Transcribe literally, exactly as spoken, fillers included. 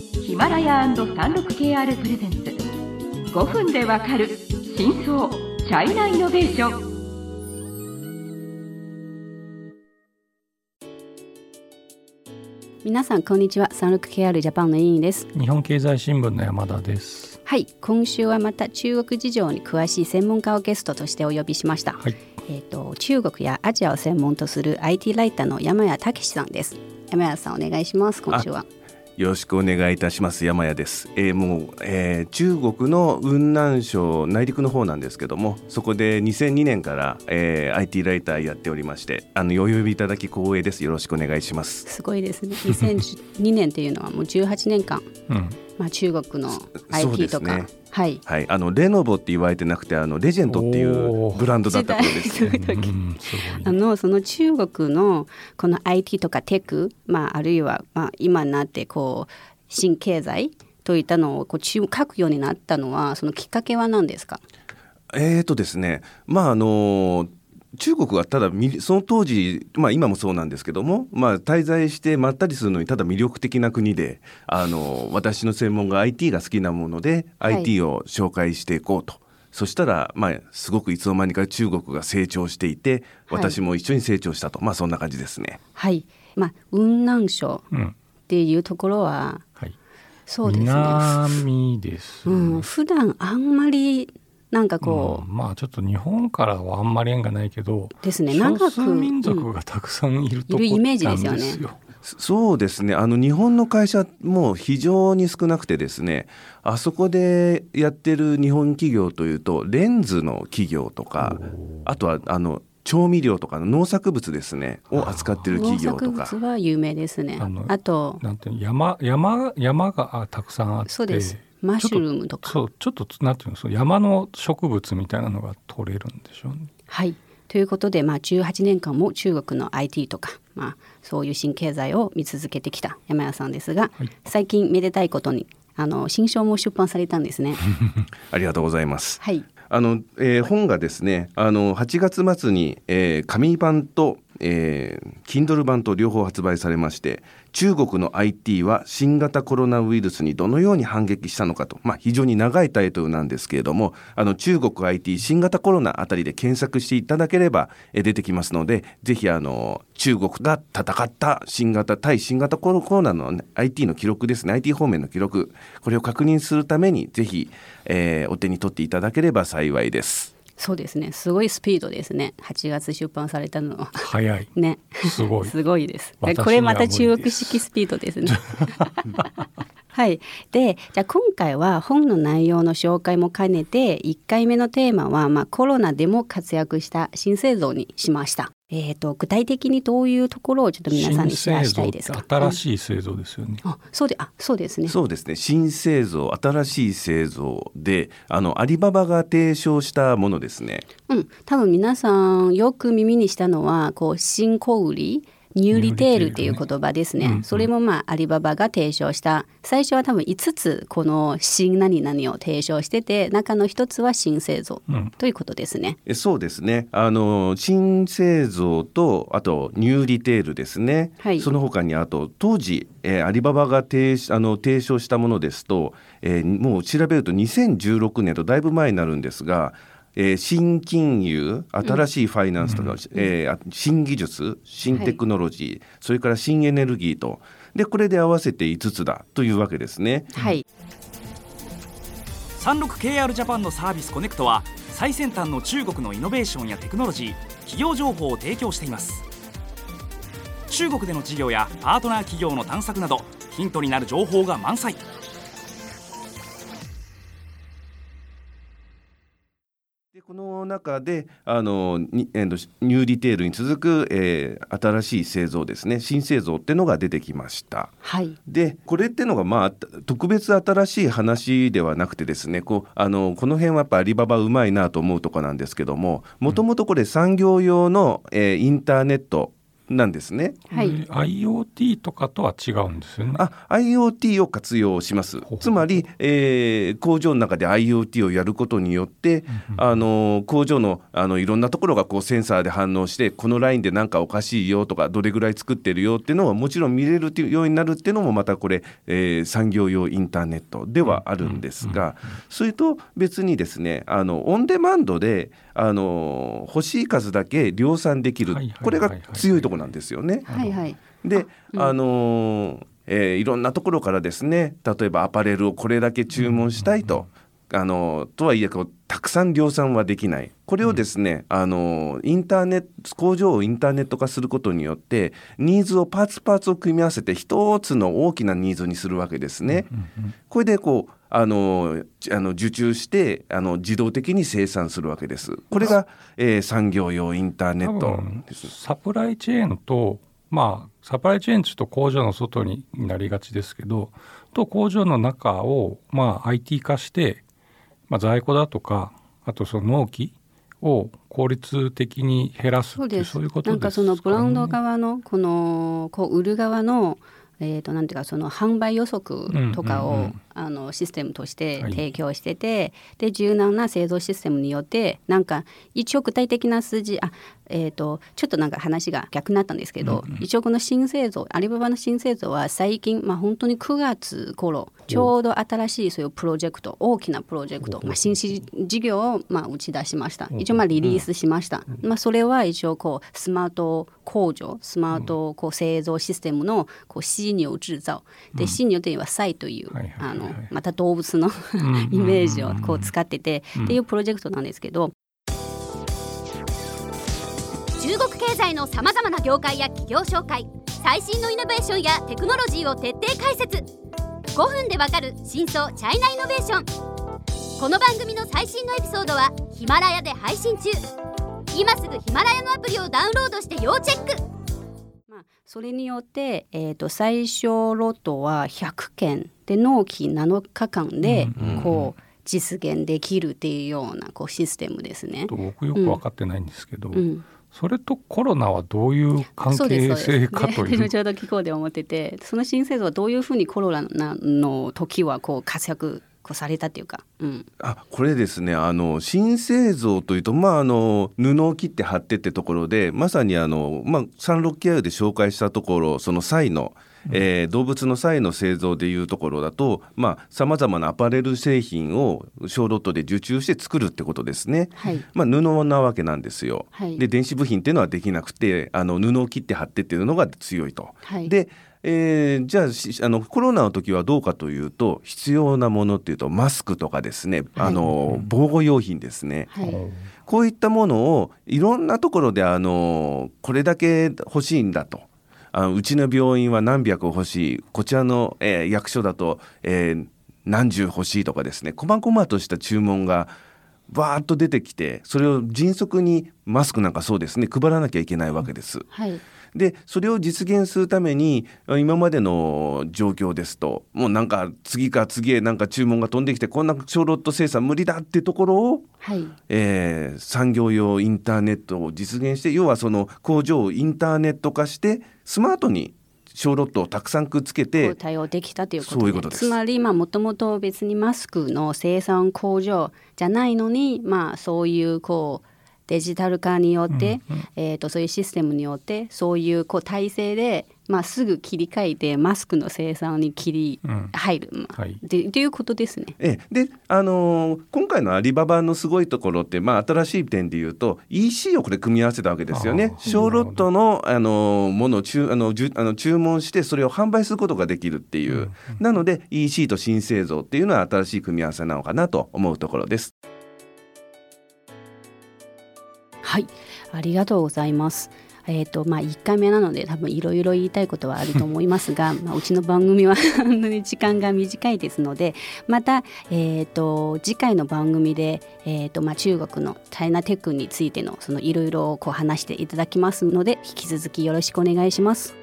ヒマラヤ &スリーシックスケーアール プレゼンツごふんでわかる真相チャイナイノベーション。皆さんこんにちは、 スリーシックスケーアール ジャパンの委員です。日本経済新聞の山田です。はい、今週はまた中国事情に詳しい専門家をゲストとしてお呼びしました、はい。えー、と中国やアジアを専門とする アイティー ライターの山谷武さんです。山谷さん、お願いします。今週はよろしくお願いいたします。山谷です。えーもうえー、中国の雲南省内陸の方なんですけども、そこでにせんにねんから、えー、アイティー ライターやっておりまして、あのお呼びいただき光栄です。よろしくお願いします。すごいですね。にせんにねんというのはもうじゅうはちねんかん、うん、まあ、中国の アイティー とか、はいはい、あのレノボって言われてなくて、あのレジェンドっていうブランドだったことですね。あのその中国のこの アイティー とかテク、まあ、あるいは、まあ、今になってこう新経済といったのをこう書くようになったのは、そのきっかけは何ですか？えーとですね、まああのー中国はただその当時、まあ、今もそうなんですけども、まあ、滞在してまったりするのにただ魅力的な国で、あの私の専門が アイティー が好きなもので、はい、アイティー を紹介していこうと。そしたら、まあ、すごくいつの間にか中国が成長していて、私も一緒に成長したと、はい、まあ、そんな感じですね。はい、まあ、雲南省っていうところは、うん、はい、そうですね、南です、ね、うん、普段あんまりなんかこう、うん、まあちょっと日本からはあんまり縁がないけどですね、長く少数民族がたくさんいるところなんですよ。うん、いるイメージですよね。そうですね、あの日本の会社も非常に少なくてですね、あそこでやってる日本企業というとレンズの企業とか、あとはあの調味料とかの農作物ですねを扱ってる企業とか。農作物は有名ですね。 あの、あとなんていうの、山、山、山がたくさんあって、そうです、マッシュルームとか、ちょっと、そう、ちょっとなんていうの、そう、山の植物みたいなのが取れるんでしょうね。はい、ということで、まあ、じゅうはちねんかんも中国の アイティー とか、まあ、そういう新経済を見続けてきた山谷さんですが、はい、最近めでたいことにあの新書も出版されたんですね。ありがとうございます、はい。あのえー、本がですね、あのはちがつ末に、えー、紙版と、えー、Kindle 版と両方発売されまして、中国の アイティー は新型コロナウイルスにどのように反撃したのかと、まあ、非常に長いタイトルなんですけれども、あの中国 アイティー 新型コロナあたりで検索していただければ出てきますので、ぜひあの中国が戦った新型対新型コロナの アイティー の記録ですね、 アイティー 方面の記録、これを確認するためにぜひ、えー、お手に取っていただければ幸いです。そうですね、すごいスピードですね。はちがつ出版されたのは早い、ね、すごいすごいです。これまた中国式スピードですね。はい、で、じゃあ今回は本の内容の紹介も兼ねて、いっかいめのテーマは、まあ、コロナでも活躍した新製造にしました。えー、と具体的にどういうところをちょっと皆さんに知らせたいですか？新しい製造ですよね。あ、そうで、あ、そうですね。そうですね。新製造、新しい製造で、あのアリババが提唱したものですね。うん、多分皆さんよく耳にしたのはこう新小売り、ニューリテールという言葉ですね。うんうん、それも、まあ、アリババが提唱した、最初は多分いつつこの新何々を提唱してて、中の一つは新製造ということですね。うん、そうですね、あの新製造とあとニューリテールですね、はい、その他にあと当時、えー、アリババが提、あの提唱したものですと、えー、もう調べるとにせんじゅうろくねんとだいぶ前になるんですが、えー、新金融、新しいファイナンスとか、うん、えー、新技術、新テクノロジー、はい、それから新エネルギーと、でこれで合わせていつつだというわけですね。はい、スリーシックスケーアール ジャパンのサービスコネクトは、最先端の中国のイノベーションやテクノロジー、企業情報を提供しています。中国での事業やパートナー企業の探索など、ヒントになる情報が満載。この中であのニューリテールに続く、えー、新しい製造ですね、新製造ってのが出てきました。はい、でこれってのが、まあ、特別新しい話ではなくてですね、こうあのこの辺はやっぱアリババうまいなと思うとこなんですけども、もともとこれ産業用の、えー、インターネットなんですね、はい、IoT とかとは違うんですよね。あ、IoT を活用します。つまり、えー、工場の中で IoT をやることによって、うん、あの工場 の, あのいろんなところがこうセンサーで反応して、このラインで何かおかしいよとか、どれぐらい作ってるよっていうのはもちろん見れるようになるっていうのもまたこれ、えー、産業用インターネットではあるんですが、うんうんうん、それと別にですね、あのオンデマンドであの欲しい数だけ量産できる、はいはいはいはい、これが強いところなんですよね、はいはい、で、あ、うん、あの、えー、いろんなところからですね、例えばアパレルをこれだけ注文したいと、うんうんうん、あのとはいえこうたくさん量産はできない。これをですね、うん、あのインターネット工場をインターネット化することによって、ニーズをパーツパーツを組み合わせて一つの大きなニーズにするわけですね、うんうんうん、これでこうあのあの受注して、あの自動的に生産するわけです。これが、えー、産業用インターネットです。サプライチェーンと、まあ、サプライチェーンちょっと工場の外になりがちですけど、と工場の中を、まあ、アイティー 化して、まあ、在庫だとか、あとその納期を効率的に減らすっていう、そういうことですかね。なんかそのブランド側のこのこう売る側のえーと、なんていうかその販売予測とかを、うんうんうん、あのシステムとして提供してて、はい、で柔軟な製造システムによって、なんか一応具体的な数字、あ、えーと、ちょっとなんか話が逆になったんですけど、うんうん、一応この新製造、アリババの新製造は最近、まあ、本当にくがつ頃ちょうど新しいそういうプロジェクト、大きなプロジェクト、まあ、新事業をまあ打ち出しました。一応まあリリースしました、うんまあ、それは一応こうスマート工場、スマートこう製造システムのこう犀牛製造で、犀牛というのはサイという、はいはいはいはい、あのまた動物のイメージをこう使ってて、うんうんうん、っていうプロジェクトなんですけど、中国経済のさまざまな業界や企業紹介、最新のイノベーションやテクノロジーを徹底解説。ごふんでわかる真相チャイナイノベーション。この番組の最新のエピソードはヒマラヤで配信中。今すぐヒマラヤのアプリをダウンロードして要チェック。それによって、えー、と最初ロトはひゃっけんで、納期なのかかんでこう実現できるっていうようなこうシステムですね。僕よく分かってないんですけど、うんうん、それとコロナはどういう関係性かという、ちょうど気候で思ってて、その新製造はどういうふうにコロナの時はこう活躍されたというか、うん、あ、これですね、あの新製造というと、まあ、あの布を切って貼ってってところで、まさにあの、まあ、さんじゅうろくケーアール で紹介したところ、そのサイの、えー、動物のサイの製造でいうところだと、さまざ、あ、まなアパレル製品を小ロットで受注して作るってことですね、はいまあ、布なわけなんですよ、はい、で電子部品っていうのはできなくて、あの布を切って貼ってっていうのが強いと、はい、でえー、じゃ あ, あのコロナの時はどうかというと、必要なものっていうとマスクとかですね、あの、はい、防護用品ですね、はい、こういったものをいろんなところであのこれだけ欲しいんだと、あのうちの病院は何百欲しい、こちらの、えー、役所だと、えー、何十欲しいとかですね、細々とした注文がバーッと出てきて、それを迅速にマスクなんかそうですね配らなきゃいけないわけです、はいでそれを実現するために、今までの状況ですと、もうなんか次か次へなんか注文が飛んできて、こんな小ロット生産無理だってところを、はいえー、産業用インターネットを実現して、要はその工場をインターネット化してスマートに小ロットをたくさんくっつけて対応できたということで、そういうことです。つまりもともと別にマスクの生産工場じゃないのに、まあ、そういうこうデジタル化によって、うんうんえー、とそういうシステムによって、そういうこう体制で、まあ、すぐ切り替えてマスクの生産に切り入る、うんはい、でということですね。えで、あのー、今回のアリババのすごいところって、まあ、新しい点でいうと イーシー をこれ組み合わせたわけですよね。小ロットの、あのー、ものを注あのあの注文して、それを販売することができるっていう、うんうん、なので イーシー と新製造っていうのは新しい組み合わせなのかなと思うところです。はい、ありがとうございます。えーとまあ、いっかいめなので多分いろいろ言いたいことはあると思いますが、まあ、うちの番組は本当に時間が短いですので、また、えーと、次回の番組で、えーとまあ、中国のチャイナテックについてのいろいろ話していただきますので、引き続きよろしくお願いします。